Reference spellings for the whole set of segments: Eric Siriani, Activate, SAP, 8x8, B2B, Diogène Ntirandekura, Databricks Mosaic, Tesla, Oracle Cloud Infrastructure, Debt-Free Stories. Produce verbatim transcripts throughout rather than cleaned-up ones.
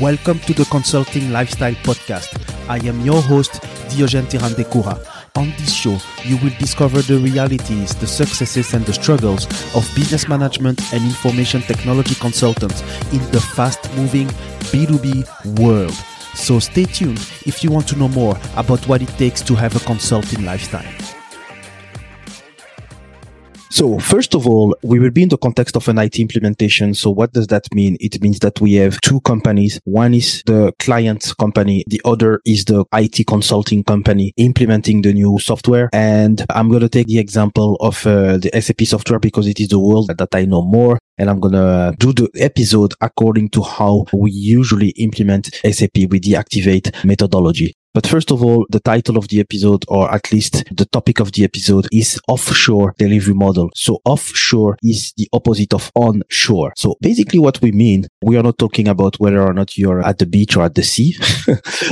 Welcome to the Consulting Lifestyle Podcast. I am your host, Diogène Ntirandekura. On this show, you will discover the realities, the successes and the struggles of business management and information technology consultants in the fast-moving B two B world. So stay tuned if you want to know more about what it takes to have a consulting lifestyle. So first of all, we will be in the context of an I T implementation. So what does that mean? It means that we have two companies. One is the client company. The other is the I T consulting company implementing the new software. And I'm going to take the example of uh, the S A P software because it is the world that I know more. And I'm going to do the episode according to how we usually implement S A P with the Activate methodology. But first of all, the title of the episode, or at least the topic of the episode, is offshore delivery model. So offshore is the opposite of onshore. So basically what we mean, we are not talking about whether or not you're at the beach or at the sea,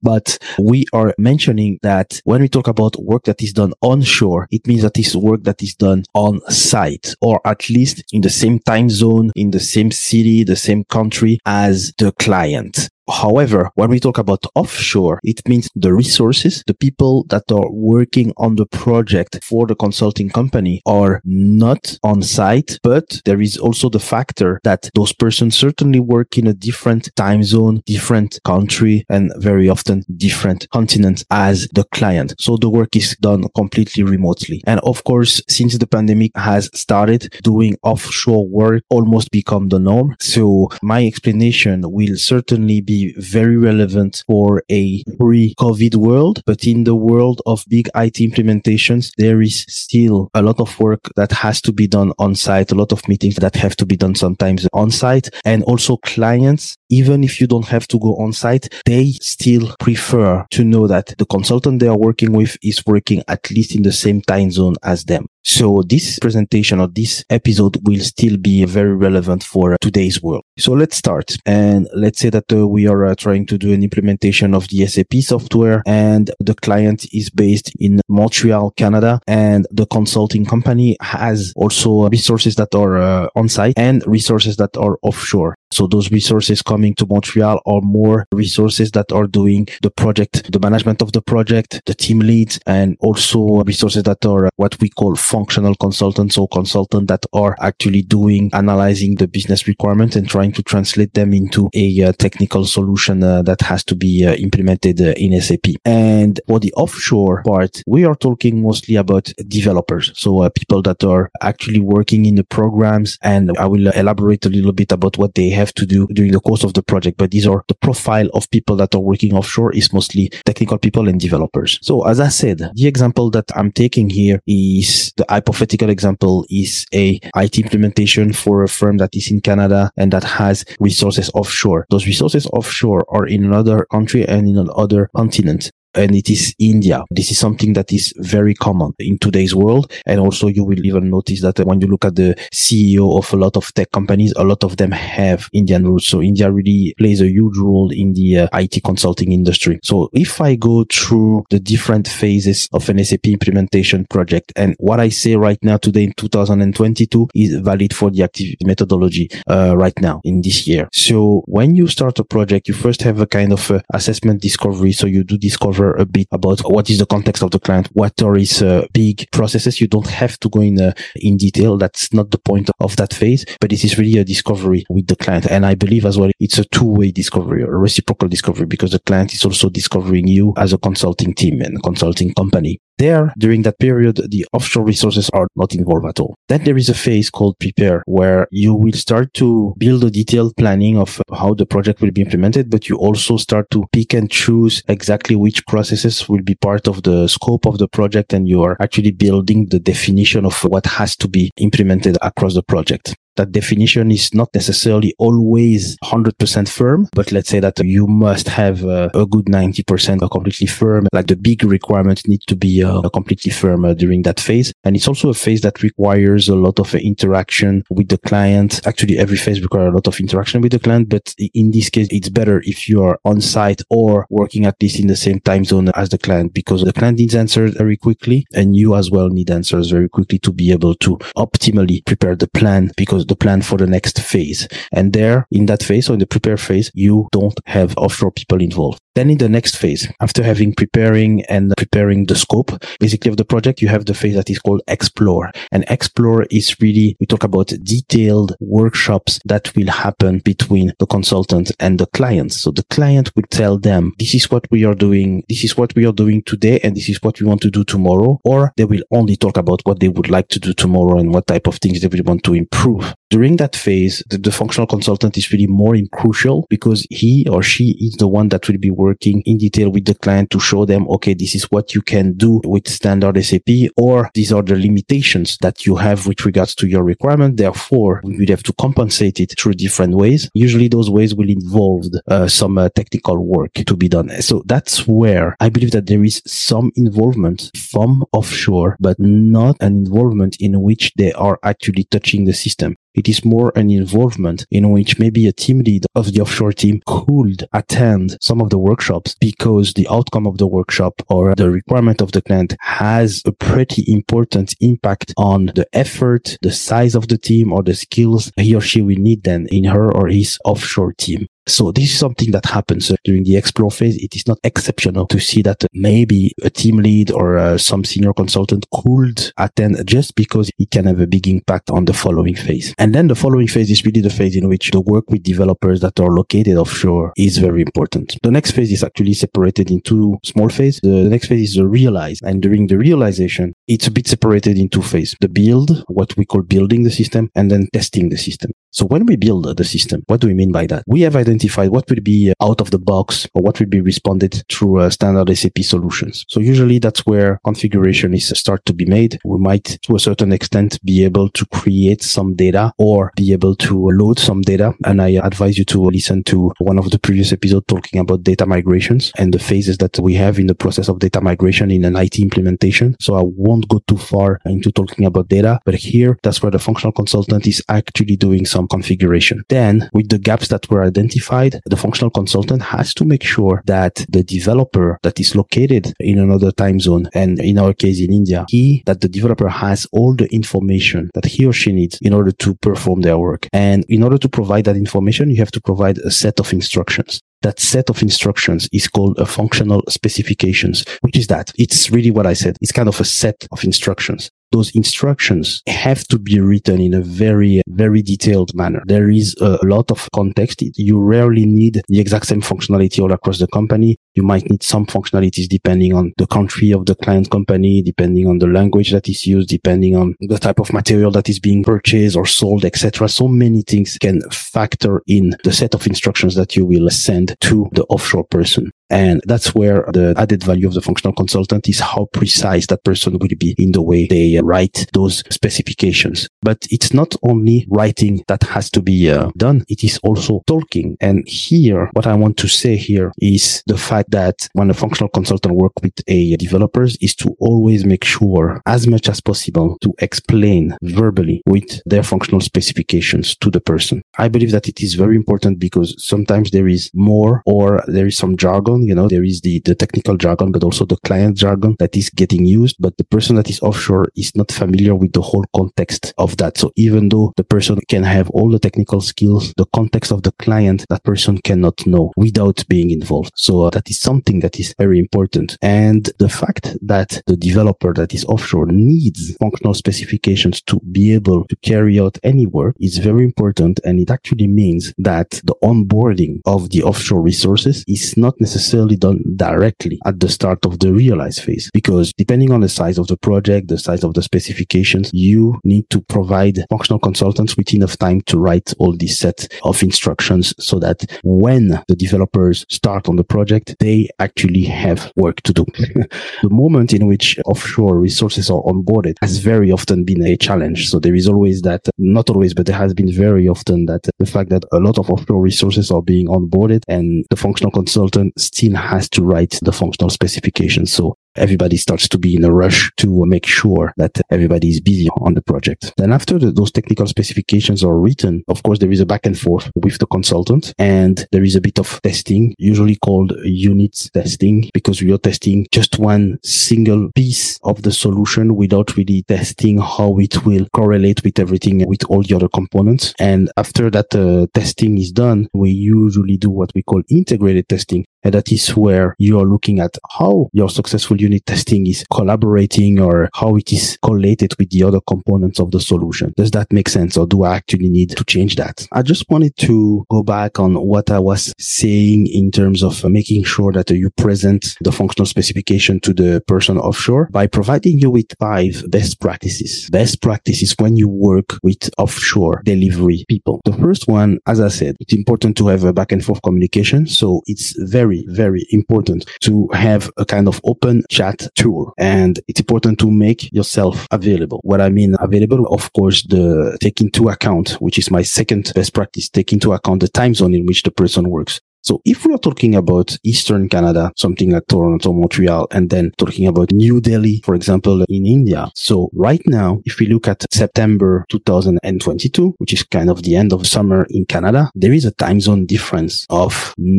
but we are mentioning that when we talk about work that is done onshore, it means that it's work that is done on site, or at least in the same time zone, in the same city, the same country as the client. However, when we talk about offshore, it means the resources, the people that are working on the project for the consulting company are not on site, but there is also the factor that those persons certainly work in a different time zone, different country, and very often different continent as the client. So the work is done completely remotely. And of course, since the pandemic has started, doing offshore work almost become the norm. So my explanation will certainly be very relevant for a pre-COVID world, but in the world of big I T implementations, there is still a lot of work that has to be done on site, a lot of meetings that have to be done sometimes on site, and also clients, even if you don't have to go on site, they still prefer to know that the consultant they are working with is working at least in the same time zone as them. So this presentation or this episode will still be very relevant for today's world. So let's start. And let's say that uh, we are uh, trying to do an implementation of the S A P software, and the client is based in Montreal, Canada, and the consulting company has also resources that are uh, on-site and resources that are offshore. So those resources coming to Montreal are more resources that are doing the project, the management of the project, the team leads, and also resources that are what we call functional consultants, or consultants that are actually doing, analyzing the business requirements and trying to translate them into a uh, technical solution uh, that has to be uh, implemented uh, in S A P. And for the offshore part, we are talking mostly about developers. So uh, people that are actually working in the programs, and I will uh, elaborate a little bit about what they have have to do during the course of the project. But these are the profile of people that are working offshore is mostly technical people and developers. So as I said, the example that I'm taking here is the hypothetical example is a I T implementation for a firm that is in Canada and that has resources offshore. Those resources offshore are in another country and in another continent. And it is India. This is something that is very common in today's world. And also you will even notice that when you look at the C E O of a lot of tech companies, a lot of them have Indian roots. So India really plays a huge role in the uh, I T consulting industry. So if I go through the different phases of an S A P implementation project, and what I say right now today in two thousand twenty-two is valid for the Activate methodology uh, right now in this year. So when you start a project, you first have a kind of uh, assessment discovery. So you do discover a bit about what is the context of the client, what are his uh, big processes. You don't have to go in uh, in detail. That's not the point of that phase, but this is really a discovery with the client. And I believe as well, it's a two-way discovery or a reciprocal discovery, because the client is also discovering you as a consulting team and consulting company. There, during that period, the offshore resources are not involved at all. Then there is a phase called prepare, where you will start to build a detailed planning of how the project will be implemented, but you also start to pick and choose exactly which processes will be part of the scope of the project, and you are actually building the definition of what has to be implemented across the project. That definition is not necessarily always one hundred percent firm, but let's say that you must have uh, a good ninety percent completely firm. Like the big requirements need to be uh, completely firm uh, during that phase. And it's also a phase that requires a lot of uh, interaction with the client. Actually, every phase requires a lot of interaction with the client, but in this case, it's better if you are on site or working at least in the same time zone as the client, because the client needs answers very quickly and you as well need answers very quickly to be able to optimally prepare the plan, because the, the plan for the next phase. And there, in that phase, or in the prepare phase, you don't have offshore people involved. Then in the next phase, after having preparing and preparing the scope, basically, of the project, you have the phase that is called explore. And explore is really, we talk about detailed workshops that will happen between the consultant and the client. So the client will tell them, this is what we are doing, this is what we are doing today, and this is what we want to do tomorrow. Or they will only talk about what they would like to do tomorrow and what type of things they will want to improve. During that phase, the, the functional consultant is really more crucial, because he or she is the one that will be working in detail with the client to show them, okay, this is what you can do with standard S A P, or these are the limitations that you have with regards to your requirement. Therefore, we would have to compensate it through different ways. Usually those ways will involve uh, some uh, technical work to be done. So that's where I believe that there is some involvement from offshore, but not an involvement in which they are actually touching the system. It is more an involvement in which maybe a team lead of the offshore team could attend some of the workshops, because the outcome of the workshop or the requirement of the client has a pretty important impact on the effort, the size of the team, or the skills he or she will need then in her or his offshore team. So this is something that happens during the explore phase. It is not exceptional to see that maybe a team lead or uh, some senior consultant could attend, just because it can have a big impact on the following phase. And then the following phase is really the phase in which the work with developers that are located offshore is very important. The next phase is actually separated into small phases. The next phase is the realize. And during the realization, it's a bit separated in two phases. The build, what we call building the system, and then testing the system. So when we build the system, what do we mean by that? We have identified what will be out of the box or what will be responded through uh, standard S A P solutions. So usually that's where configuration is start to be made. We might, to a certain extent, be able to create some data or be able to load some data. And I advise you to listen to one of the previous episodes talking about data migrations and the phases that we have in the process of data migration in an I T implementation. So I won't go too far into talking about data, but here that's where the functional consultant is actually doing some configuration. Then, with the gaps that were identified, the functional consultant has to make sure that the developer that is located in another time zone, and in our case in India, he, that the developer has all the information that he or she needs in order to perform their work. And in order to provide that information, you have to provide a set of instructions. That set of instructions is called a functional specifications, which is that. It's really what I said. It's kind of a set of instructions. Those instructions have to be written in a very, very detailed manner. There is a lot of context. You rarely need the exact same functionality all across the company. You might need some functionalities depending on the country of the client company, depending on the language that is used, depending on the type of material that is being purchased or sold, et cetera. So many things can factor in the set of instructions that you will send to the offshore person. And that's where the added value of the functional consultant is how precise that person will be in the way they write those specifications. But it's not only writing that has to be uh, done. It is also talking. And here, what I want to say here is the fact that when a functional consultant works with a developers is to always make sure as much as possible to explain verbally with their functional specifications to the person. I believe that it is very important because sometimes there is more or there is some jargon. You know, there is the, the technical jargon, but also the client jargon that is getting used. But the person that is offshore is not familiar with the whole context of that. So even though the person can have all the technical skills, the context of the client, that person cannot know without being involved. So uh, that is something that is very important. And the fact that the developer that is offshore needs functional specifications to be able to carry out any work is very important. And it actually means that the onboarding of the offshore resources is not necessarily necessarily done directly at the start of the realize phase, because depending on the size of the project, the size of the specifications, you need to provide functional consultants with enough time to write all these sets of instructions so that when the developers start on the project, they actually have work to do. The moment in which offshore resources are onboarded has very often been a challenge. So there is always that, not always, but there has been very often that the fact that a lot of offshore resources are being onboarded and the functional consultant still has to write the functional specifications. So everybody starts to be in a rush to make sure that everybody is busy on the project. Then after the, those technical specifications are written, of course, there is a back and forth with the consultant, and there is a bit of testing, usually called unit testing, because we are testing just one single piece of the solution without really testing how it will correlate with everything, with all the other components. And after that uh, testing is done, we usually do what we call integrated testing. And that is where you are looking at how your successful unit testing is collaborating or how it is collated with the other components of the solution. Does that make sense, or do I actually need to change that? I just wanted to go back on what I was saying in terms of making sure that you present the functional specification to the person offshore by providing you with five best practices. Best practices when you work with offshore delivery people. The first one, as I said, it's important to have a back and forth communication. So it's very Very, very important to have a kind of open chat tool, and it's important to make yourself available. What I mean available, of course, the take into account, which is my second best practice, take into account the time zone in which the person works. So if we are talking about Eastern Canada, something like Toronto, Montreal, and then talking about New Delhi, for example, in India. So right now, if we look at September twenty twenty-two, which is kind of the end of summer in Canada, there is a time zone difference of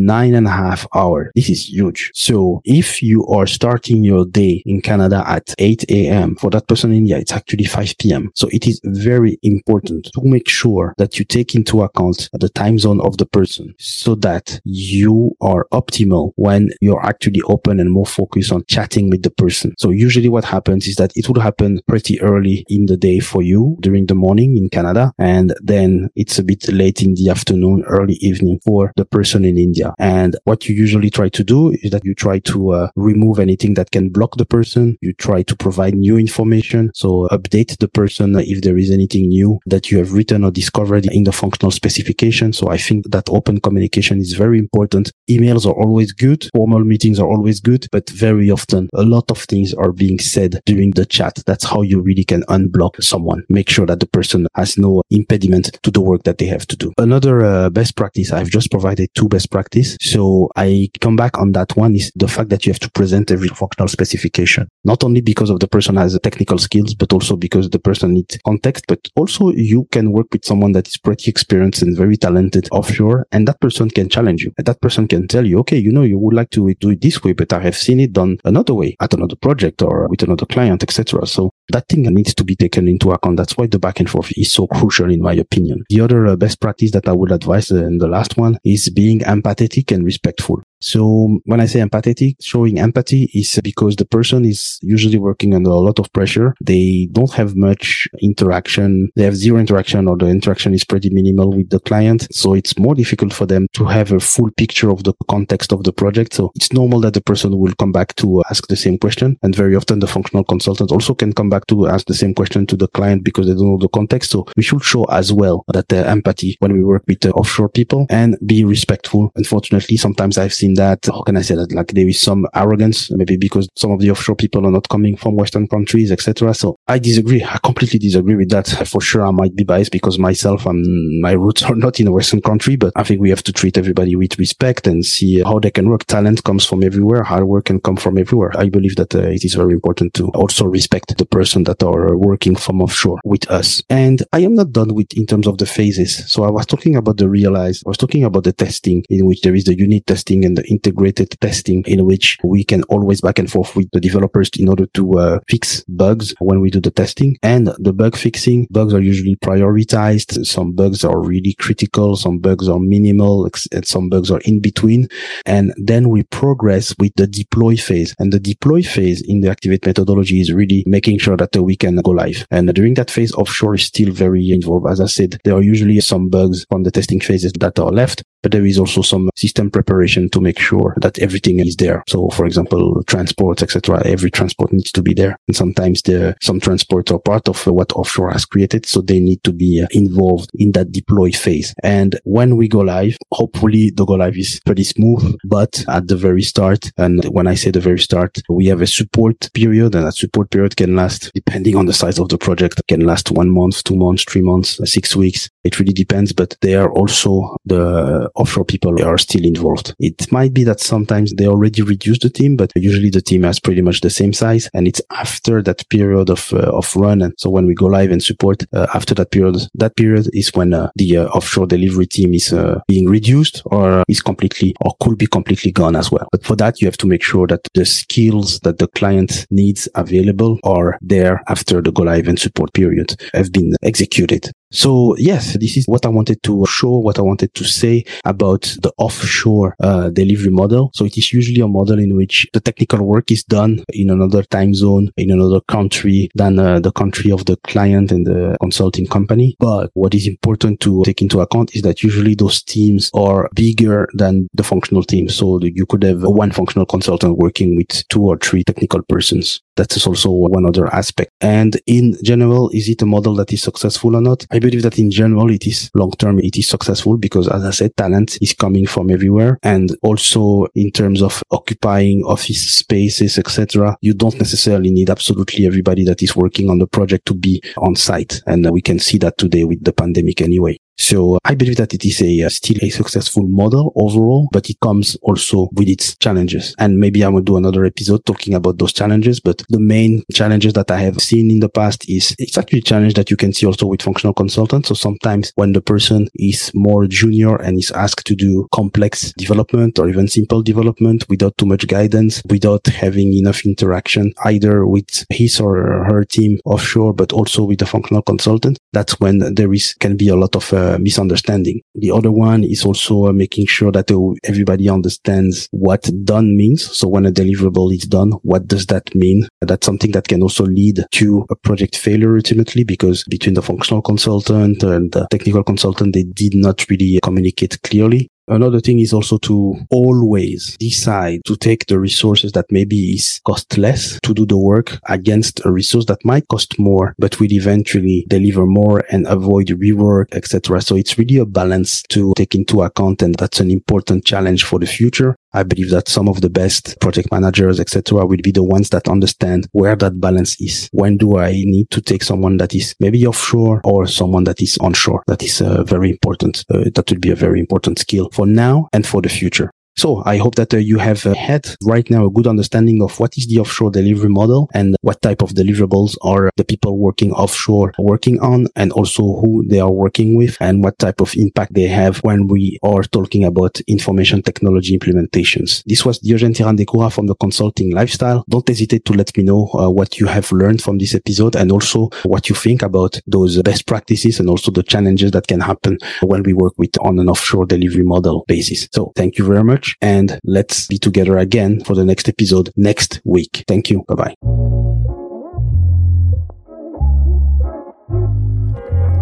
nine and a half hours. This is huge. So if you are starting your day in Canada at eight a.m., for that person in India, it's actually five p.m. So it is very important to make sure that you take into account the time zone of the person so that you are optimal when you're actually open and more focused on chatting with the person. So usually what happens is that it would happen pretty early in the day for you during the morning in Canada. And then it's a bit late in the afternoon, early evening for the person in India. And what you usually try to do is that you try to uh, remove anything that can block the person. You try to provide new information. So update the person if there is anything new that you have written or discovered in the functional specification. So I think that open communication is very important. Emails are always good. Formal meetings are always good, but very often a lot of things are being said during the chat. That's how you really can unblock someone. Make sure that the person has no impediment to the work that they have to do. Another uh, best practice, I've just provided two best practice. So I come back on that one is the fact that you have to present every functional specification, not only because of the person has technical skills, but also because the person needs context, but also you can work with someone that is pretty experienced and very talented offshore, and that person can challenge you. And that person can tell you, okay, you know, you would like to do it this way, but I have seen it done another way at another project or with another client, et cetera. So that thing needs to be taken into account. That's why the back and forth is so crucial, in my opinion. The other uh, best practice that I would advise, uh, and the last one, is being empathetic and respectful. So when I say empathetic, showing empathy is because the person is usually working under a lot of pressure. They don't have much interaction. They have zero interaction, or the interaction is pretty minimal with the client. So it's more difficult for them to have a full picture of the context of the project. So it's normal that the person will come back to ask the same question. And very often the functional consultant also can come back to ask the same question to the client because they don't know the context. So we should show as well that the empathy when we work with the offshore people, and be respectful. Unfortunately, sometimes I've seen that, how can I say that, like there is some arrogance, maybe because some of the offshore people are not coming from Western countries, et cetera. So I disagree. I completely disagree with that. For sure, I might be biased because myself and my roots are not in a Western country, but I think we have to treat everybody with respect and see how they can work. Talent comes from everywhere. Hard work can come from everywhere. I believe that uh, it is very important to also respect the person that are working from offshore with us. And I am not done with in terms of the phases. So I was talking about the realize. I was talking about the testing, in which there is the unit testing and the integrated testing, in which we can always back and forth with the developers in order to uh, fix bugs when we do the testing. And the bug fixing, bugs are usually prioritized. Some bugs are really critical. Some bugs are minimal, and some bugs are in between. And then we progress with the deploy phase. And the deploy phase in the Activate methodology is really making sure that uh, we can go live. And during that phase, offshore is still very involved. As I said, there are usually some bugs from the testing phases that are left, but there is also some system preparation to make sure that everything is there. So, for example, transports, et cetera. Every transport needs to be there. And sometimes the, some transports are part of what offshore has created, so they need to be involved in that deploy phase. And when we go live, hopefully the go live is pretty smooth, but at the very start, and when I say the very start, we have a support period, and that support period can last, depending on the size of the project, can last one month, two months, three months, six weeks. It really depends, but they are also the offshore people are still involved. It might be that sometimes they already reduce the team, but usually the team has pretty much the same size, and it's after that period of uh, of run. And so when we go live and support, uh, after that period, that period is when uh, the uh, offshore delivery team is uh, being reduced or is completely or could be completely gone as well. But for that, you have to make sure that the skills that the client needs available are there after the go live and support period have been executed. So yes, this is what I wanted to show, what I wanted to say about the offshore uh, delivery model. So it is usually a model in which the technical work is done in another time zone, in another country than uh, the country of the client and the consulting company. But what is important to take into account is that usually those teams are bigger than the functional team. So you could have one functional consultant working with two or three technical persons. That's also one other aspect. And in general, is it a model that is successful or not? I believe that in general, it is long-term, it is successful because, as I said, talent is coming from everywhere. And also in terms of occupying office spaces, et cetera, you don't necessarily need absolutely everybody that is working on the project to be on site. And we can see that today with the pandemic anyway. So I believe that it is a uh, still a successful model overall, but it comes also with its challenges. And maybe I will do another episode talking about those challenges. But the main challenges that I have seen in the past is it's actually a challenge that you can see also with functional consultants. So sometimes when the person is more junior and is asked to do complex development or even simple development without too much guidance, without having enough interaction either with his or her team offshore, but also with the functional consultant, that's when there is can be a lot of uh, misunderstanding. The other one is also uh, making sure that uh, everybody understands what done means. So when a deliverable is done, what does that mean? That's something that can also lead to a project failure ultimately, because between the functional consultant and the technical consultant, they did not really communicate clearly. Another thing is also to always decide to take the resources that maybe is cost less to do the work against a resource that might cost more, but will eventually deliver more and avoid rework, et cetera. So it's really a balance to take into account, and that's an important challenge for the future. I believe that some of the best project managers, et cetera, will be the ones that understand where that balance is. When do I need to take someone that is maybe offshore or someone that is onshore? That is uh, very important. Uh, that will be a very important skill for now and for the future. So I hope that uh, you have uh, had right now a good understanding of what is the offshore delivery model and what type of deliverables are the people working offshore working on, and also who they are working with and what type of impact they have when we are talking about information technology implementations. This was Diogène Ntirandekura from the Consulting Lifestyle. Don't hesitate to let me know uh, what you have learned from this episode and also what you think about those best practices and also the challenges that can happen when we work with on an offshore delivery model basis. So thank you very much. And let's be together again for the next episode next week. Thank you. Bye-bye.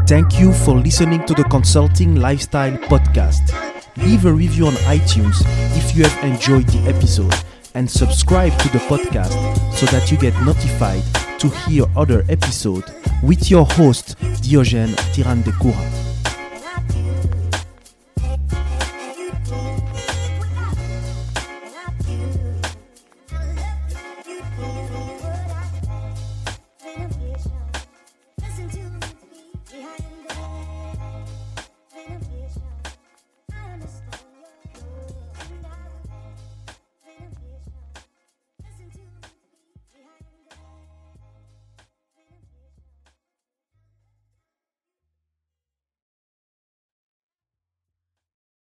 Thank you for listening to the Consulting Lifestyle Podcast. Leave a review on iTunes if you have enjoyed the episode and subscribe to the podcast so that you get notified to hear other episodes with your host Diogène Ntirandekura.